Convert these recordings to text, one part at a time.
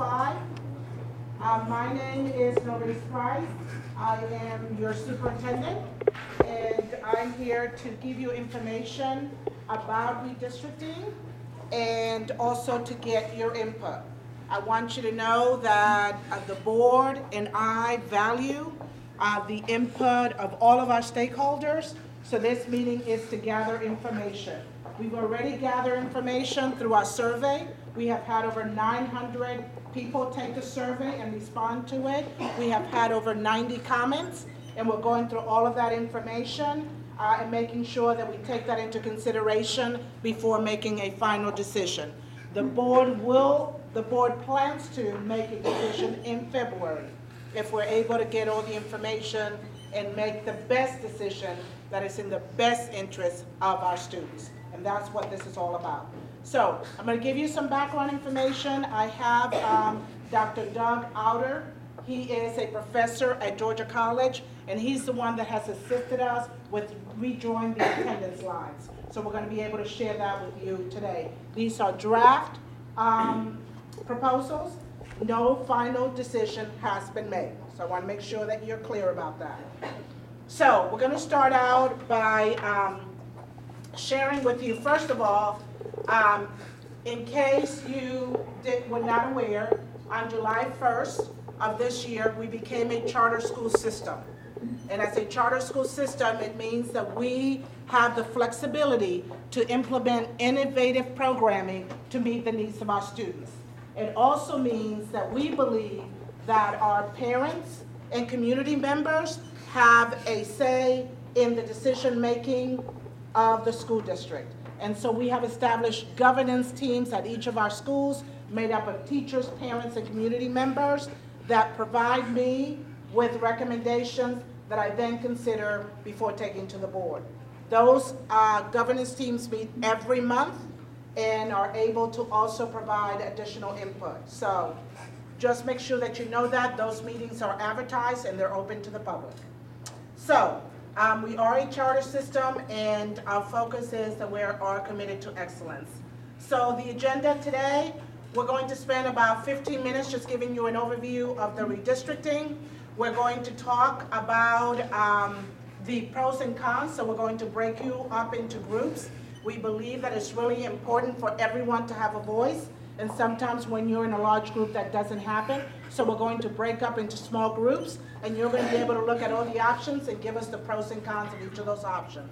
Creekside. My name is Noris Price. I am your superintendent, and I'm here to give you information about redistricting and also to get your input. I want you to know that the board and I value the input of all of our stakeholders, so this meeting is to gather information. We've already gathered information through our survey. We have had over 900 people take the survey and respond to it. We have had over 90 comments, and we're going through all of that information and making sure that we take that into consideration before making a final decision. The board plans to make a decision in February if we're able to get all the information and make the best decision that is in the best interest of our students. And that's what this is all about. So I'm going to give you some background information. I have Dr. Doug Oetter. He is a professor at Georgia College, and he's the one that has assisted us with rejoining the attendance lines. So we're going to be able to share that with you today. These are draft proposals. No final decision has been made. So I want to make sure that you're clear about that. So we're going to start out by sharing with you, first of all, in case you were not aware, on July 1st of this year, we became a charter school system. And as a charter school system, it means that we have the flexibility to implement innovative programming to meet the needs of our students. It also means that we believe that our parents and community members have a say in the decision-making of the school district. And so we have established governance teams at each of our schools made up of teachers, parents, and community members that provide me with recommendations that I then consider before taking to the board. Those governance teams meet every month and are able to also provide additional input. So just make sure that you know that those meetings are advertised and they're open to the public. So we are a charter system, and our focus is that we are committed to excellence. So the agenda today, we're going to spend about 15 minutes just giving you an overview of the redistricting. We're going to talk about the pros and cons, so we're going to break you up into groups. We believe that it's really important for everyone to have a voice, and sometimes when you're in a large group that doesn't happen. So we're going to break up into small groups, and you're going to be able to look at all the options and give us the pros and cons of each of those options.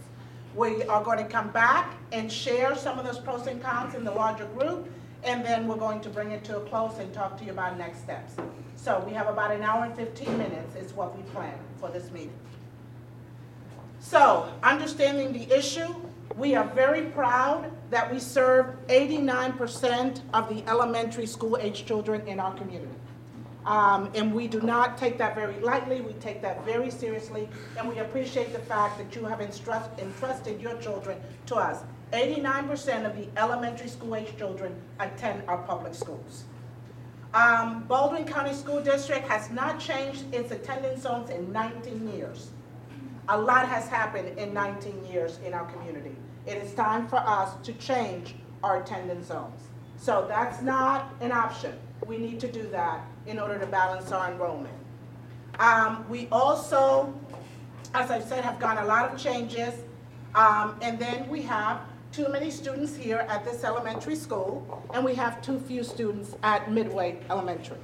We are going to come back and share some of those pros and cons in the larger group, and then we're going to bring it to a close and talk to you about next steps. So we have about an hour and 15 minutes is what we plan for this meeting. So understanding the issue, we are very proud that we serve 89% of the elementary school age children in our community. And we do not take that very lightly, we take that very seriously, and we appreciate the fact that you have entrusted your children to us. 89% of the elementary school age children attend our public schools. Baldwin County School District has not changed its attendance zones in 19 years. A lot has happened in 19 years in our community. It is time for us to change our attendance zones. So that's not an option. We need to do that in order to balance our enrollment. We also, as I've said, have gotten a lot of changes. And then we have too many students here at this elementary school, and we have too few students at Midway Elementary.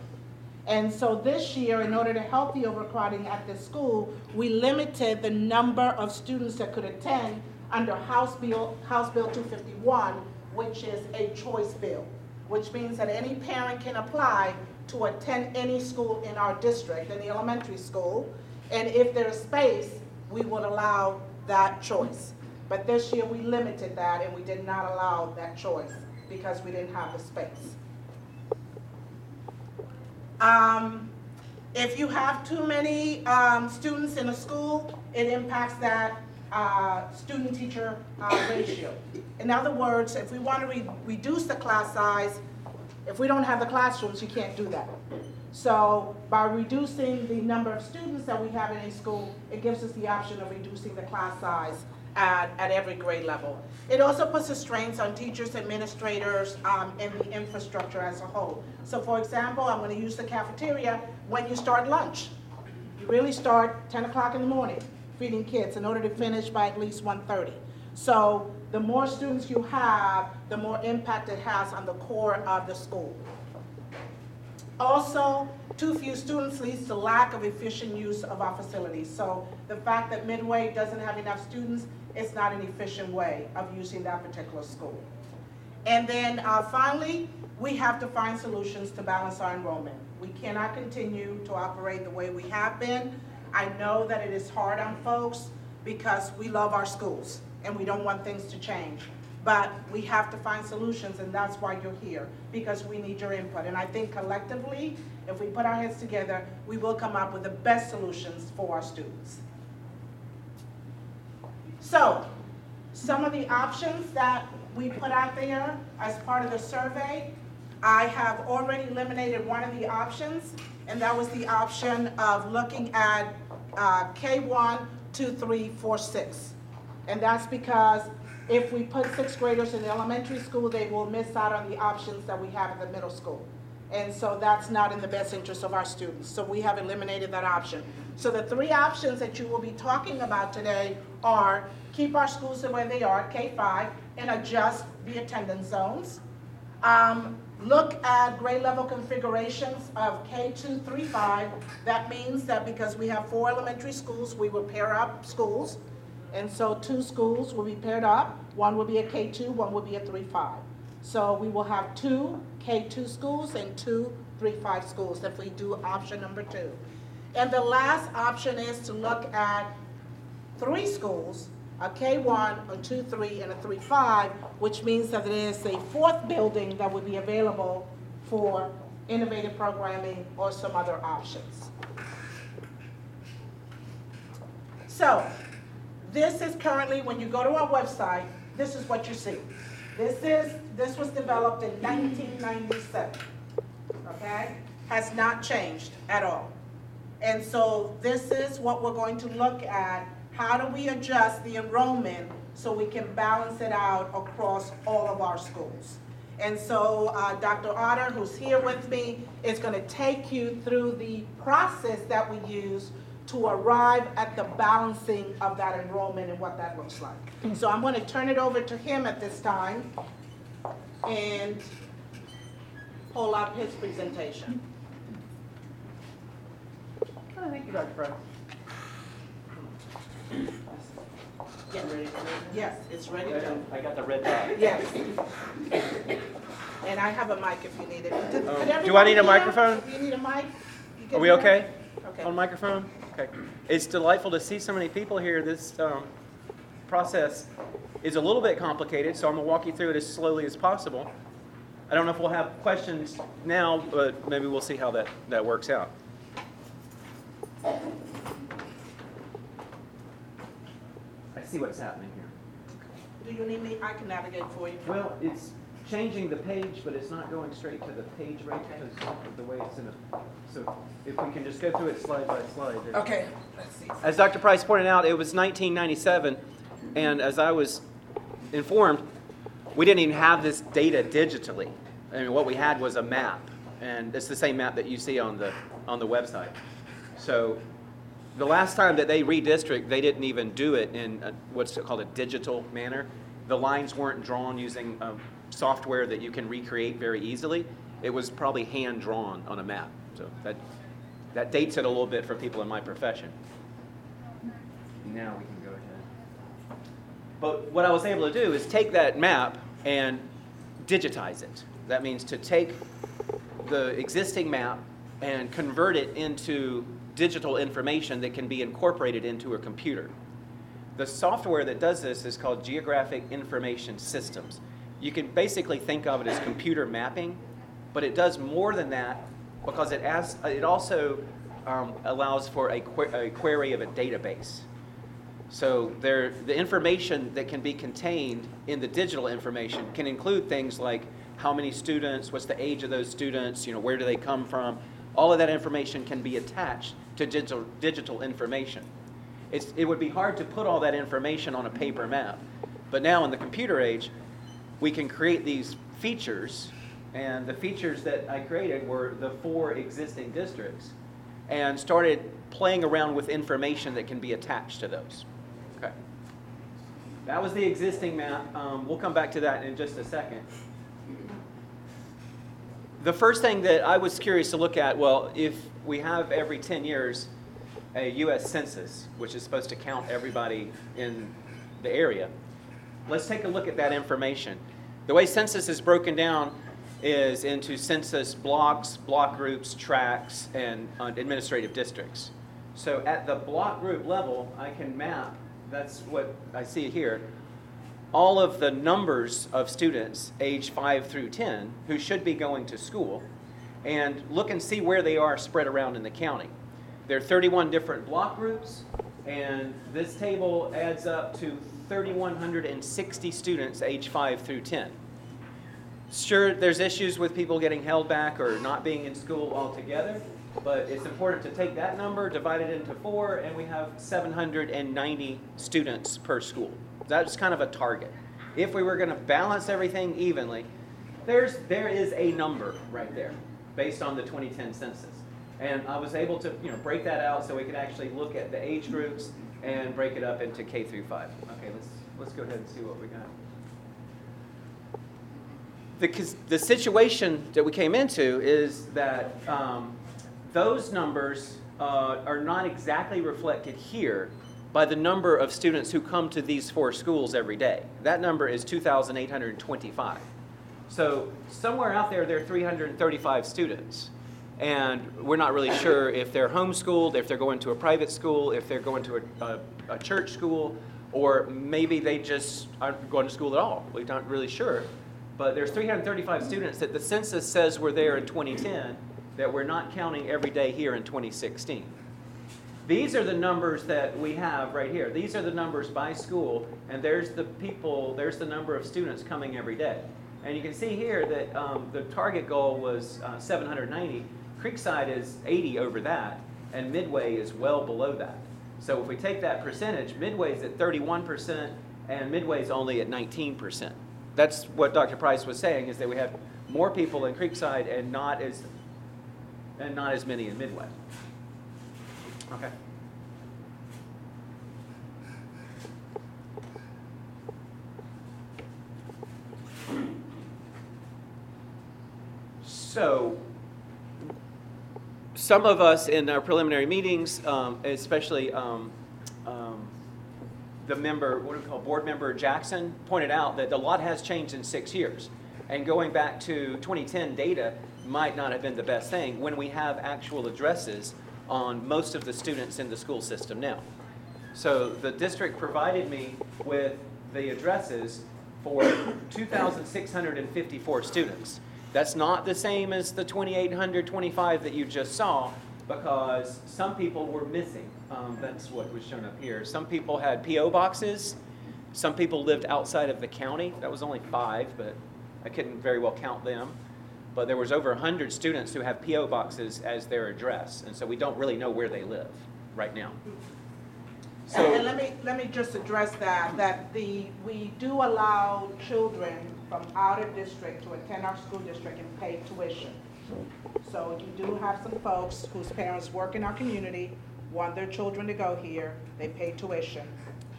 And so this year, in order to help the overcrowding at this school, we limited the number of students that could attend under House Bill 251, which is a choice bill, which means that any parent can apply to attend any school in our district, any elementary school, and if there's space, we would allow that choice. But this year we limited that, and we did not allow that choice because we didn't have the space. If you have too many students in a school, it impacts that student-teacher ratio. In other words, if we want to reduce the class size, if we don't have the classrooms, you can't do that. So by reducing the number of students that we have in a school, it gives us the option of reducing the class size at every grade level. It also puts a strain on teachers, administrators, and the infrastructure as a whole. So for example, I'm going to use the cafeteria. When you start lunch, you really start 10 o'clock in the morning feeding kids in order to finish by at least 1:30. So the more students you have, the more impact it has on the core of the school. Also, too few students leads to lack of efficient use of our facilities. So the fact that Midway doesn't have enough students, it's not an efficient way of using that particular school. And then finally, we have to find solutions to balance our enrollment. We cannot continue to operate the way we have been. I know that it is hard on folks because we love our schools and we don't want things to change. But we have to find solutions, and that's why you're here, because we need your input. And I think collectively, if we put our heads together, we will come up with the best solutions for our students. So, some of the options that we put out there as part of the survey, I have already eliminated one of the options, and that was the option of looking at K1, 2, 3, 4, 6. And that's because if we put sixth graders in elementary school, they will miss out on the options that we have in the middle school. And so that's not in the best interest of our students. So we have eliminated that option. So the three options that you will be talking about today are keep our schools the way they are, K-5, and adjust the attendance zones. Look at grade level configurations of K2, 3, 5. That means that because we have 4 elementary schools, we will pair up schools. And so 2 schools will be paired up. One will be a K2, one will be a 3-5. So we will have 2 K2 schools and 2 3-5 schools if we do option number 2. And the last option is to look at 3 schools, a K1, a 2-3, and a 3-5, which means that there is a 4th building that would be available for innovative programming or some other options. So, this is currently, when you go to our website, this is what you see. This was developed in 1997, okay? Has not changed at all. And so this is what we're going to look at. How do we adjust the enrollment so we can balance it out across all of our schools? And so Dr. Oetter, who's here with me, is gonna take you through the process that we use to arrive at the balancing of that enrollment and what that looks like. So I'm going to turn it over to him at this time and pull up his presentation. Oh, thank you, Dr. Price. Yes. Yes, it's ready to go. I got the red dot. Yes. And I have a mic if you need it. Do I need a microphone? Do you need a mic? Are we okay? Okay. On microphone? Okay. It's delightful to see so many people here. This process is a little bit complicated, so I'm going to walk you through it as slowly as possible. I don't know if we'll have questions now, but maybe we'll see how that works out. I see what's happening here. Do you need me? I can navigate for you. Well, it's changing the page, but it's not going straight to the page right because of the way it's in it. So if we can just go through it slide by slide. Okay, let's see. As Dr. Price pointed out, it was 1997, and as I was informed, we didn't even have this data digitally. I mean, what we had was a map, and it's the same map that you see on the website. So the last time that they redistrict, they didn't even do it in what's called a digital manner. The lines weren't drawn using software that you can recreate very easily. It was probably hand drawn on a map. So that dates it a little bit for people in my profession. Now we can go ahead. But what I was able to do is take that map and digitize it. That means to take the existing map and convert it into digital information that can be incorporated into a computer. The software that does this is called Geographic Information Systems. You can basically think of it as computer mapping, but it does more than that because it also allows for a query of a database. So the information that can be contained in the digital information can include things like how many students, what's the age of those students, where do they come from. All of that information can be attached to digital information. It would be hard to put all that information on a paper map. But now in the computer age, we can create these features, and the features that I created were the 4 existing districts, and started playing around with information that can be attached to those. Okay. That was the existing map. We'll come back to that in just a second. The first thing that I was curious to look at, well, if we have every 10 years a U.S. census, which is supposed to count everybody in the area, let's take a look at that information. The way census is broken down is into census blocks, block groups, tracts, and administrative districts. So at the block group level, I can map, that's what I see here, all of the numbers of students age 5 through 10 who should be going to school, and look and see where they are spread around in the county. There are 31 different block groups, and this table adds up to 3,160 students age 5 through 10. Sure, there's issues with people getting held back or not being in school altogether, but it's important to take that number, divide it into 4, and we have 790 students per school. That's kind of a target. If we were going to balance everything evenly, there is a number right there based on the 2010 census. And I was able to break that out so we could actually look at the age groups and break it up into K through 5. Okay, let's go ahead and see what we got. The situation that we came into is that those numbers are not exactly reflected here by the number of students who come to these 4 schools every day. That number is 2,825. So somewhere out there, there are 335 students. And we're not really sure if they're homeschooled, if they're going to a private school, if they're going to a church school, or maybe they just aren't going to school at all. We're not really sure. But there's 335 students that the census says were there in 2010 that we're not counting every day here in 2016. These are the numbers that we have right here. These are the numbers by school, and there's the number of students coming every day. And you can see here that the target goal was 790. Creekside is 80 over that, and Midway is well below that. So if we take that percentage, Midway's at 31%, and Midway's only at 19%. That's what Dr. Price was saying, is that we have more people in Creekside and not as many in Midway. Okay. So some of us in our preliminary meetings, especially the member, board member Jackson, pointed out that a lot has changed in 6 years. And going back to 2010 data might not have been the best thing when we have actual addresses on most of the students in the school system now. So the district provided me with the addresses for 2,654 students. That's not the same as the 2,825 that you just saw, because some people were missing. That's what was shown up here. Some people had P.O. boxes. Some people lived outside of the county. That was only 5, but I couldn't very well count them. But there was over 100 students who have P.O. boxes as their address, and so we don't really know where they live right now. So, and let me just address that we do allow children from out of district to attend our school district and pay tuition. So you do have some folks whose parents work in our community, want their children to go here, they pay tuition,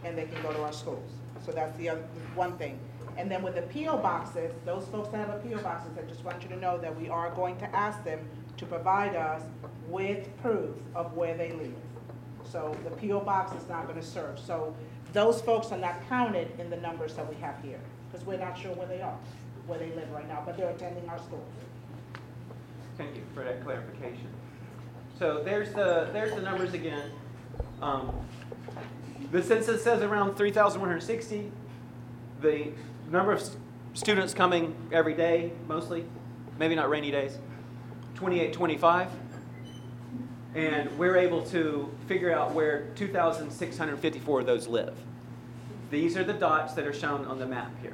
and they can go to our schools. So that's the other one thing. And then with the P.O. boxes, those folks that have a P.O. boxes, I just want you to know that we are going to ask them to provide us with proof of where they live. So the P.O. box is not going to serve. So those folks are not counted in the numbers that we have here, because we're not sure where they are, where they live right now, but they're attending our schools. Thank you for that clarification. So there's the numbers again. The census says around 3,160. The number of students coming every day, mostly, maybe not rainy days, 2,825. And we're able to figure out where 2,654 of those live. These are the dots that are shown on the map here.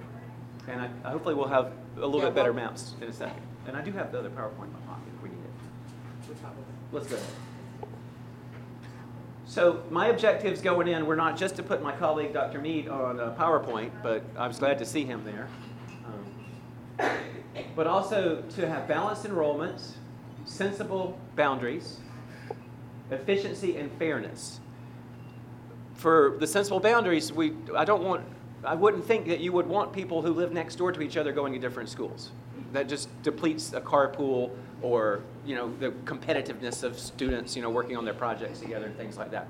And I hopefully we'll have a little bit better maps in a second. And I do have the other PowerPoint in my pocket if we need it. Let's go ahead. So my objectives going in were not just to put my colleague, Dr. Mead, on PowerPoint, but I was glad to see him there, but also to have balanced enrollments, sensible boundaries, efficiency, and fairness. For the sensible boundaries, I wouldn't think that you would want people who live next door to each other going to different schools. That just depletes a carpool or, you know, the competitiveness of students, you know, working on their projects together and things like that.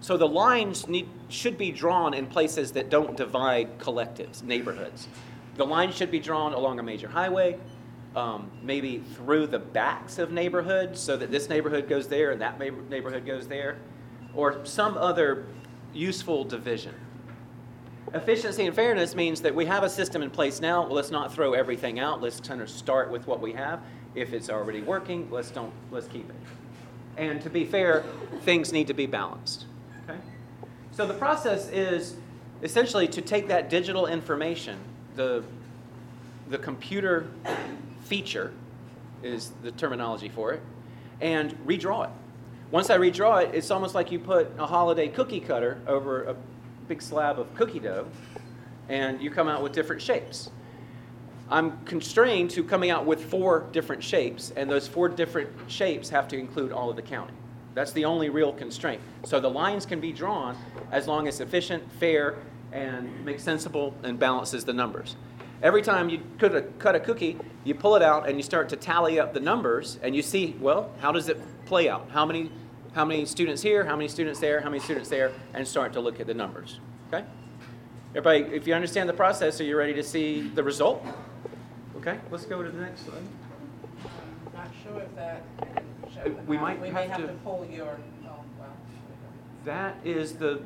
So the lines should be drawn in places that don't divide collectives, neighborhoods. The lines should be drawn along a major highway, maybe through the backs of neighborhoods so that this neighborhood goes there and that neighborhood goes there, or some other useful division. Efficiency and fairness means that we have a system in place now. Well, let's not throw everything out. Let's kind of start with what we have. If it's already working, let's keep it. And to be fair, things need to be balanced. Okay? So the process is essentially to take that digital information, the computer feature is the terminology for it, and redraw it. Once I redraw it, it's almost like you put a holiday cookie cutter over a big slab of cookie dough, and you come out with different shapes. I'm constrained to coming out with 4 different shapes, and those 4 different shapes have to include all of the county. That's the only real constraint. So the lines can be drawn as long as efficient, fair, and makes sensible and balances the numbers. Every time you cut a cookie, you pull it out and you start to tally up the numbers, and you see, well, how does it play out? How many students here, how many students there, how many students there, and start to look at the numbers, okay? Everybody, if you understand the process, are you ready to see the result? Okay, let's go to the next slide. I'm not sure if that shows. We may have to pull your, oh, well. That is the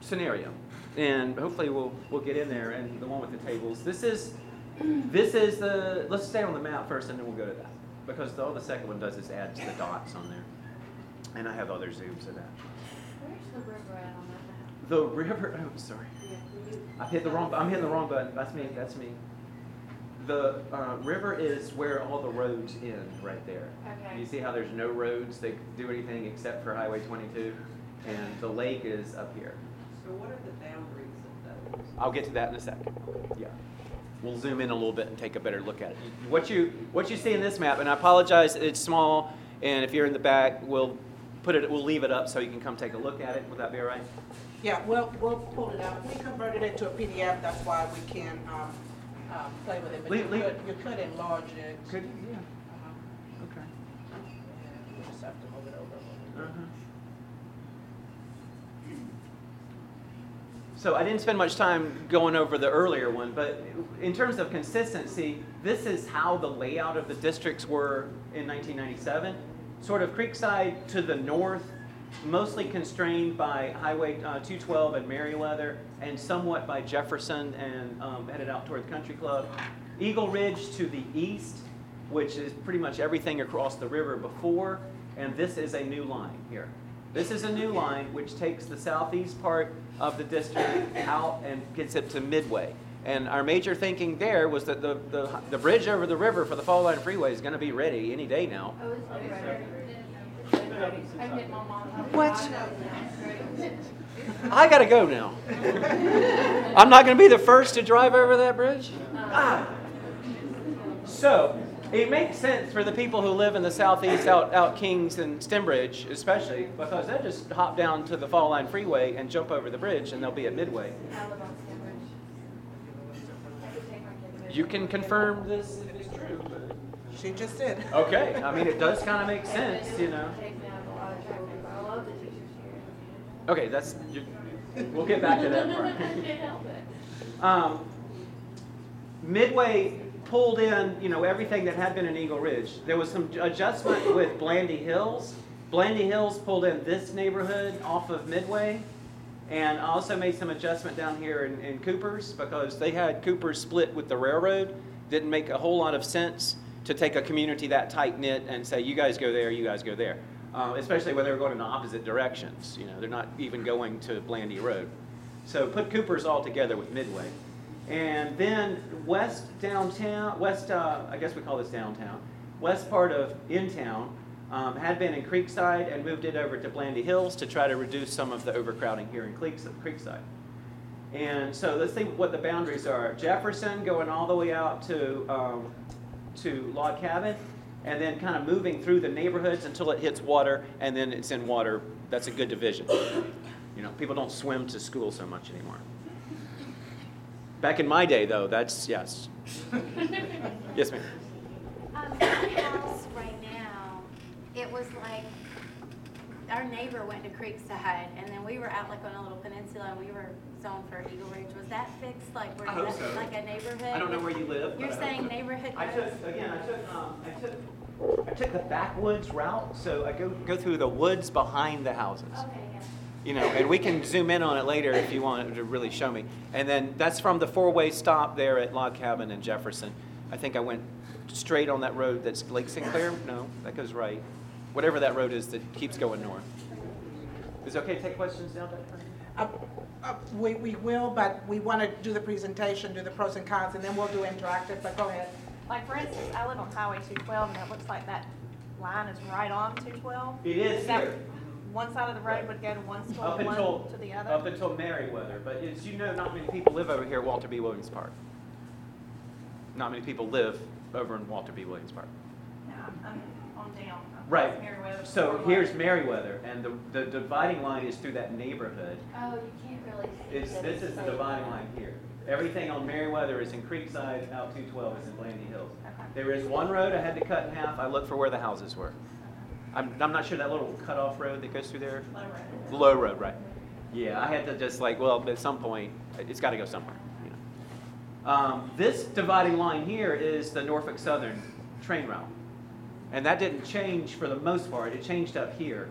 scenario, and hopefully we'll get in there, and the one with the tables. This is the, let's stay on the map first, and then we'll go to that, because all the second one does is adds the dots on there. And I have other zooms of that. Where's the river at on that map? The river, oh, I'm sorry. Yeah, I'm hitting the wrong button. That's me. The river is where all the roads end right there. Okay. You see how there's no roads that do anything except for Highway 22? And the lake is up here. So what are the boundaries of those? I'll get to that in a second. Yeah. We'll zoom in a little bit and take a better look at it. What you see in this map, and I apologize, it's small, and if you're in the back, we'll leave it up so you can come take a look at it. Would that be all right? Yeah, we'll pull it out. We converted it to a PDF. That's why we can play with it. But you could enlarge it. Could you? Yeah. Okay. And we'll just have to move it over a little bit. So I didn't spend much time going over the earlier one, but in terms of consistency, this is how the layout of the districts were in 1997. Sort of Creekside to the north, mostly constrained by Highway 212 and Merriweather, and somewhat by Jefferson and headed out toward the Country Club. Eagle Ridge to the east, which is pretty much everything across the river before, and this is a new line here. This is a new line which takes the southeast part of the district out and gets it to Midway. And our major thinking there was that the bridge over the river for the Fall Line Freeway is going to be ready any day now. Oh, it's ready. What? I got to go now. I'm not going to be the first to drive over that bridge? Ah. So it makes sense for the people who live in the southeast out Kings and Stembridge especially, because they'll just hop down to the Fall Line Freeway and jump over the bridge and they'll be at Midway. You can confirm this if it's true. But she just did. Okay. I mean, it does kind of make sense, you know. Okay, we'll get back to that part. Midway pulled in, you know, everything that had been in Eagle Ridge. There was some adjustment with Blandy Hills. Blandy Hills pulled in this neighborhood off of Midway. And I also made some adjustment down here in Coopers, because they had Coopers split with the railroad. Didn't make a whole lot of sense to take a community that tight-knit and say, you guys go there, you guys go there. Especially when they were going in opposite directions. You know, they're not even going to Blandy Road. So put Coopers all together with Midway. And then west downtown, west part of in-town had been in Creekside and moved it over to Blandy Hills to try to reduce some of the overcrowding here in Creekside. And so let's see what the boundaries are. Jefferson going all the way out to Log Cabin, and then kind of moving through the neighborhoods until it hits water, and then it's in water. That's a good division. You know, people don't swim to school so much anymore. Back in my day, though, that's, yes. Yes, ma'am. My house right now, it was like our neighbor went to Creekside, and then we were out like on a little peninsula, and we were zoned for Eagle Ridge. Was that fixed? Like, were you so. Like a neighborhood? I don't know where you live. You're saying neighborhood. I took the backwoods route, so I go through the woods behind the houses. Okay. Yeah. You know, and we can zoom in on it later if you want to really show me. And then that's from the four-way stop there at Log Cabin and Jefferson. I think I went straight on that road that's Lake Sinclair. No, that goes right. Whatever that road is that keeps going north. Is it okay to take questions now, Dr.? We will, but we want to do the presentation, do the pros and cons, and then we'll do interactive, but go ahead. Like, for instance, I live on Highway 212, and it looks like that line is right on 212. It is here. One side of the road would go to one school, one to the other? Up until Merriweather, but as you know, not many people live over here at Walter B. Williams Park. Not many people live over in Walter B. Williams Park. No, I'm on down. Right. So here's Merriweather, and the dividing line is through that neighborhood. Oh, you can't really see it. This is the dividing line here. Everything on Merriweather is in Creekside, out 212 is in Blandy Hills. Okay. There is one road I had to cut in half. I looked for where the houses were. I'm not sure that little cutoff road that goes through there. Low Road, right. Yeah, I had to just like, well, at some point, it's got to go somewhere. You know. This dividing line here is the Norfolk Southern train route. And that didn't change for the most part. It changed up here.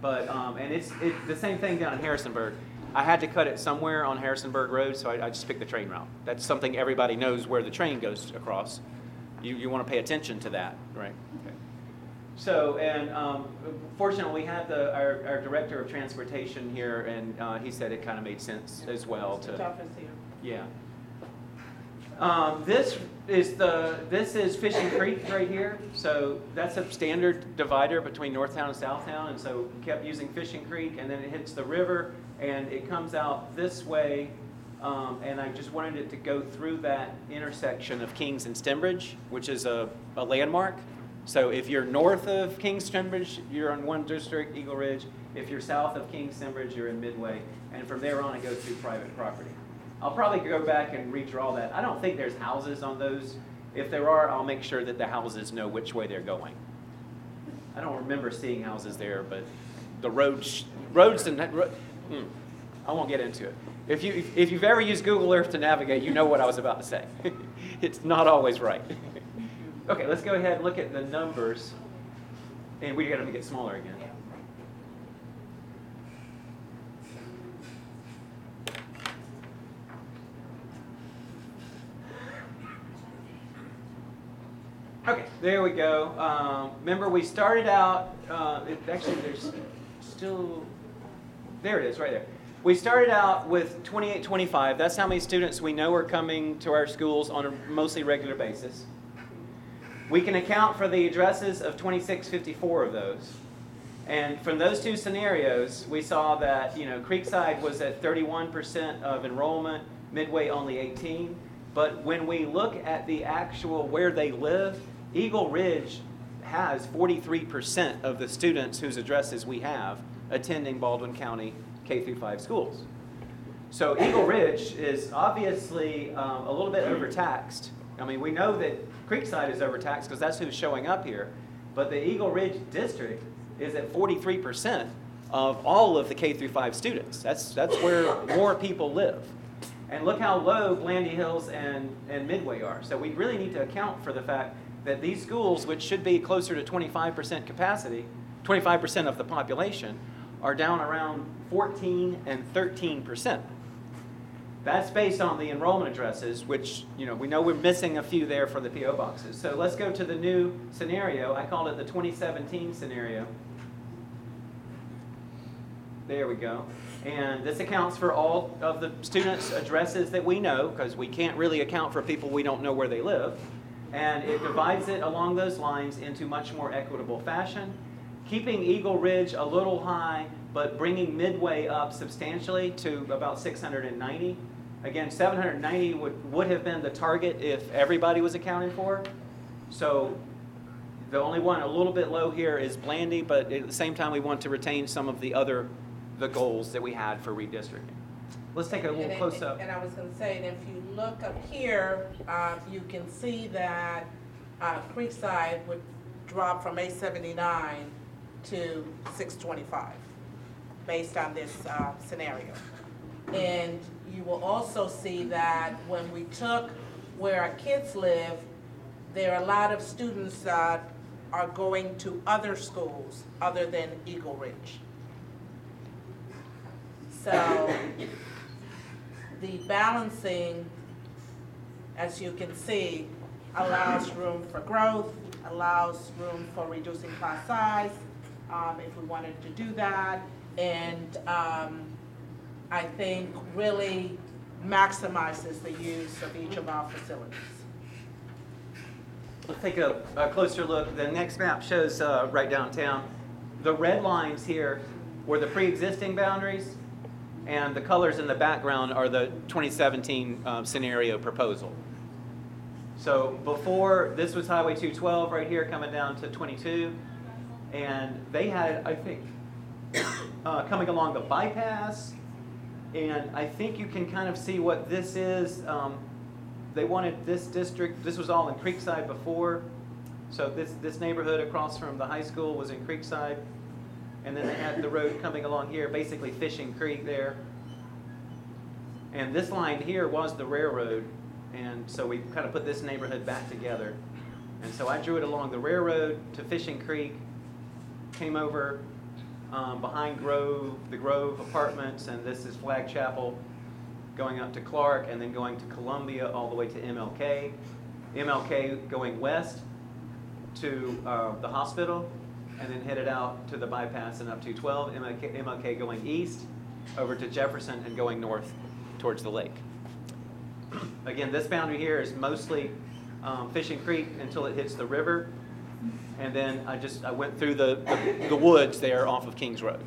But, and it's the same thing down in Harrisonburg. I had to cut it somewhere on Harrisonburg Road, so I just picked the train route. That's something everybody knows where the train goes across. You want to pay attention to that, right? Okay. So, and fortunately, we had our director of transportation here, and he said it kind of made sense as well to. Yeah. This is Fishing Creek right here. So that's a standard divider between Northtown and Southtown, and so we kept using Fishing Creek, and then it hits the river, and it comes out this way. And I just wanted it to go through that intersection of Kings and Stembridge, which is a landmark. So if you're north of Kings Stembridge, you're in one district, Eagle Ridge. If you're south of Kings Stembridge, you're in Midway. And from there on, it goes through private property. I'll probably go back and redraw that. I don't think there's houses on those. If there are, I'll make sure that the houses know which way they're going. I don't remember seeing houses there, but the roads and I won't get into it. If you've ever used Google Earth to navigate, you know what I was about to say. It's not always right. Okay, let's go ahead and look at the numbers. And we've got to make it smaller again. Okay, there we go. Remember, we started out, actually there's still, there it is, right there. We started out with 2825. That's how many students we know are coming to our schools on a mostly regular basis. We can account for the addresses of 2654 of those. And from those two scenarios, we saw that, you know, Creekside was at 31% of enrollment, Midway only 18. But when we look at the actual where they live, Eagle Ridge has 43% of the students whose addresses we have attending Baldwin County K through 5 schools. So Eagle Ridge is obviously a little bit overtaxed. I mean, we know that Creekside is overtaxed because that's who's showing up here. But the Eagle Ridge district is at 43% of all of the K through 5 students. That's where more people live. And look how low Blandy Hills and Midway are. So we really need to account for the fact that these schools, which should be closer to 25% capacity, 25% of the population, are down around 14 and 13%. That's based on the enrollment addresses, which, you know we're missing a few there for the PO boxes. So let's go to the new scenario. I called it the 2017 scenario. There we go. And this accounts for all of the students' addresses that we know, because we can't really account for people we don't know where they live. And it divides it along those lines into much more equitable fashion. keeping Eagle Ridge a little high, but bringing Midway up substantially to about 690. Again, 790 would have been the target if everybody was accounted for. So the only one a little bit low here is Blandy, but at the same time we want to retain some of the other goals that we had for redistricting. Let's take a little close-up. And I was going to say, and if you look up here, you can see that Creekside would drop from 879 to 625 based on this scenario. And you will also see that when we took where our kids live, there are a lot of students that are going to other schools other than Eagle Ridge. So the balancing, as you can see, allows room for growth, allows room for reducing class size, if we wanted to do that, and I think really maximizes the use of each of our facilities. Let's take a closer look. The next map shows right downtown. The red lines here were the pre-existing boundaries, and the colors in the background are the 2017 scenario proposal. So before, this was Highway 212 right here coming down to 22, and they had, I think, coming along the bypass, and I think you can kind of see what this is. They wanted this district, this was all in Creekside before, so this neighborhood across from the high school was in Creekside, and then they had the road coming along here, basically Fishing Creek there, and this line here was the railroad. And so we kind of put this neighborhood back together. And so I drew it along the railroad to Fishing Creek, came over behind the Grove Apartments, and this is Flag Chapel, going up to Clark, and then going to Columbia all the way to MLK. MLK going west to the hospital, and then headed out to the bypass and up 212. MLK going east over to Jefferson and going north towards the lake. Again, this boundary here is mostly Fishing Creek until it hits the river, and then I went through the woods there off of Kings Road.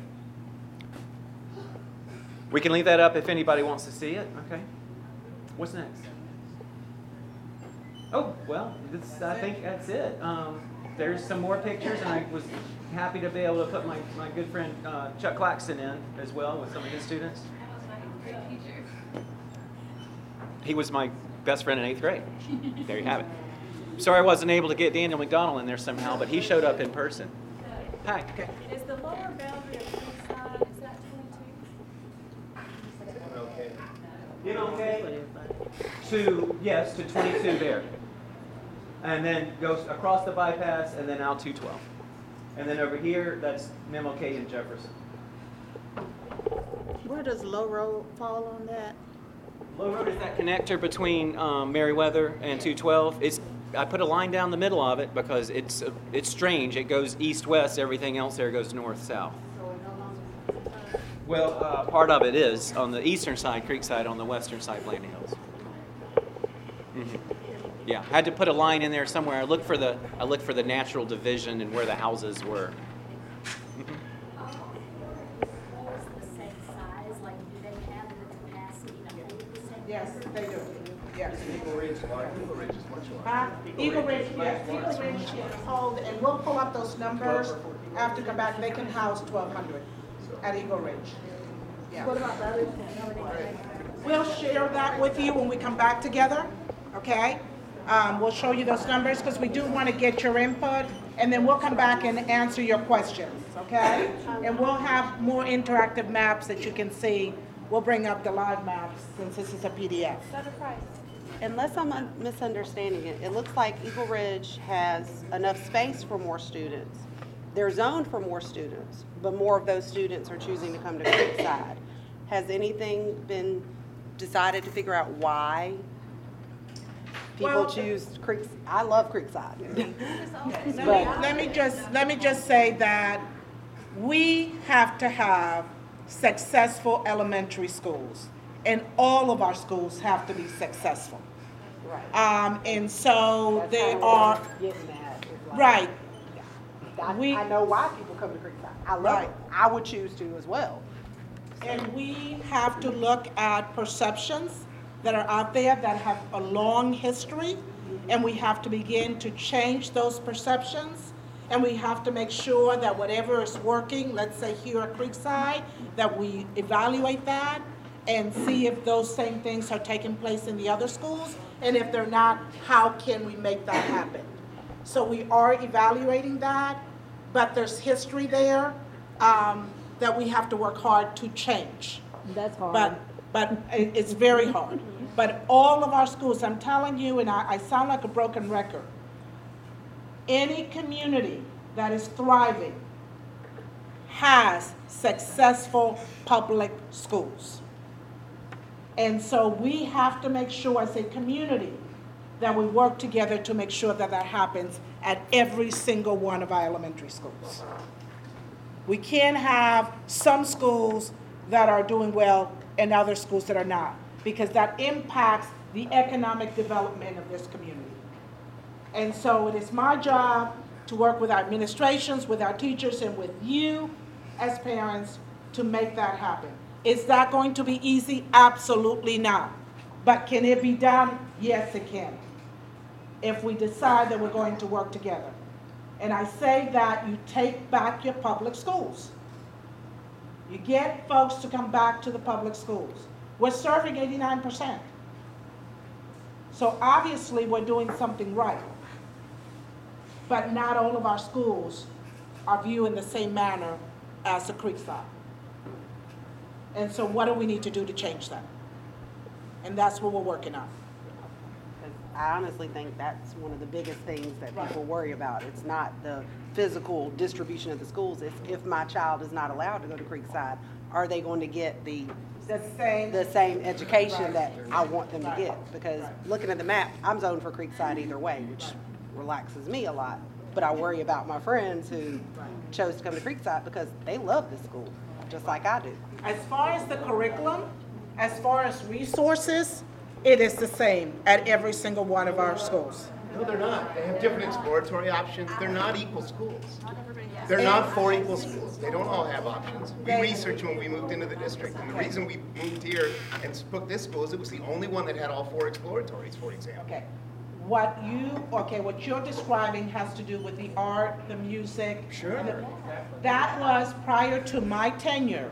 We can leave that up if anybody wants to see it. Okay. What's next? Oh, well, I think that's it. There's some more pictures, and I was happy to be able to put my good friend Chuck Claxton in as well with some of his students. He was my best friend in 8th grade. There you have it. Sorry I wasn't able to get Daniel McDonald in there somehow, but he showed up in person. Hi. Okay. Is the lower boundary of Creekside, is that 22? MLK to 22 there. And then goes across the bypass and then out 212. And then over here, that's MLK and Jefferson. Where does Low Road fall on that? Low Road is that connector between Merriweather and 212. I put a line down the middle of it because it's strange. It goes east-west. Everything else there goes north-south. Well, part of it is on the eastern side, Creekside, on the western side, Blandy Hills. Mm-hmm. Yeah, I had to put a line in there somewhere. I looked for the natural division and where the houses were. Yes, they do. Yes. Eagle Ridge is much larger. Eagle Ridge can hold, and we'll pull up those numbers after come back. They can house 1,200 at Eagle Ridge. Yeah. What about the other thing? We'll share that with you when we come back together, okay? We'll show you those numbers because we do want to get your input, and then we'll come back and answer your questions, okay? And we'll have more interactive maps that you can see. We'll bring up the live maps since this is a PDF. Dr. Price, unless I'm misunderstanding it, it looks like Eagle Ridge has enough space for more students. They're zoned for more students, but more of those students are choosing to come to Creekside. Has anything been decided to figure out why people choose Creekside? I love Creekside. Let me just say that we have to have successful elementary schools, and all of our schools have to be successful. Right. And so they are right. I know why people come to Creekside. I love it. I would choose to as well. So. And we have to look at perceptions that are out there that have a long history, and we have to begin to change those perceptions, and we have to make sure that whatever is working, let's say here at Creekside, that we evaluate that and see if those same things are taking place in the other schools, and if they're not, how can we make that happen? So we are evaluating that, but there's history there that we have to work hard to change. That's hard. But it's very hard. But all of our schools, I'm telling you, and I sound like a broken record, any community that is thriving has successful public schools. And so we have to make sure as a community that we work together to make sure that that happens at every single one of our elementary schools. We can't have some schools that are doing well and other schools that are not, because that impacts the economic development of this community. And so it is my job to work with our administrations, with our teachers, and with you as parents to make that happen. Is that going to be easy? Absolutely not. But can it be done? Yes, it can, if we decide that we're going to work together. And I say that you take back your public schools. You get folks to come back to the public schools. We're serving 89%. So obviously we're doing something right. But not all of our schools are viewed in the same manner as the Creekside. And so what do we need to do to change that? And that's what we're working on. I honestly think that's one of the biggest things that people worry about. It's not the physical distribution of the schools. It's if my child is not allowed to go to Creekside, are they going to get the same education that I want them to get? Because looking at the map, I'm zoned for Creekside either way, which relaxes me a lot. But I worry about my friends who chose to come to Creekside because they love this school, just like I do. As far as the curriculum, as far as resources, it is the same at every single one of our schools. No, they're not. They have different exploratory options. They're not equal schools. They're not four equal schools. They don't all have options. We researched when we moved into the district, and the reason we moved here and booked this school is it was the only one that had all four exploratories, for example. Okay. What you're describing has to do with the art, the music. Sure. That was prior to my tenure.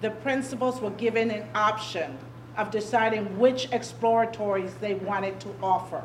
The principals were given an option of deciding which exploratories they wanted to offer.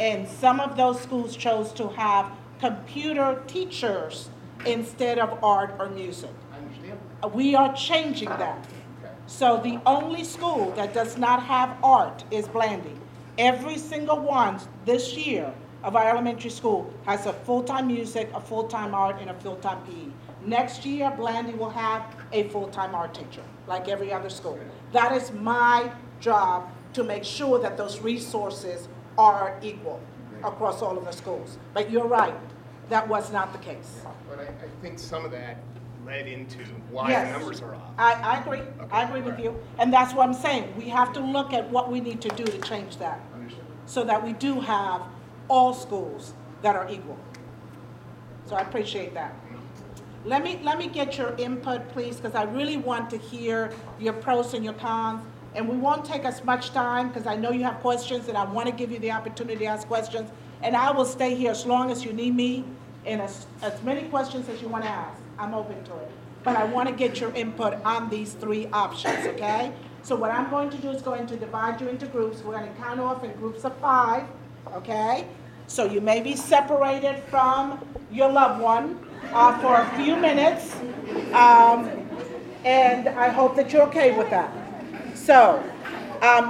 And some of those schools chose to have computer teachers instead of art or music. I understand. We are changing that. Okay. So the only school that does not have art is Blanding. Every single one this year of our elementary school has a full-time music, a full-time art, and a full-time PE. Next year, Blanding will have a full-time art teacher, like every other school. That is my job, to make sure that those resources are equal across all of the schools. But you're right, that was not the case. But I think some of that led into why the numbers are off. I agree. Okay. I agree with you. And that's what I'm saying. We have to look at what we need to do to change that. Understood. So that we do have all schools that are equal. So I appreciate that. Let me get your input, please, because I really want to hear your pros and your cons. And we won't take us much time, because I know you have questions, and I want to give you the opportunity to ask questions. And I will stay here as long as you need me, and as many questions as you want to ask. I'm open to it. But I want to get your input on these three options, okay? So what I'm going to do is going to divide you into groups. We're going to count off in groups of 5, okay? So you may be separated from your loved one for a few minutes, and I hope that you're okay with that. So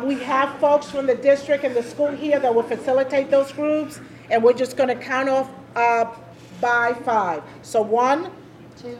we have folks from the district and the school here that will facilitate those groups, and we're just going to count off by 5. So 1, 2,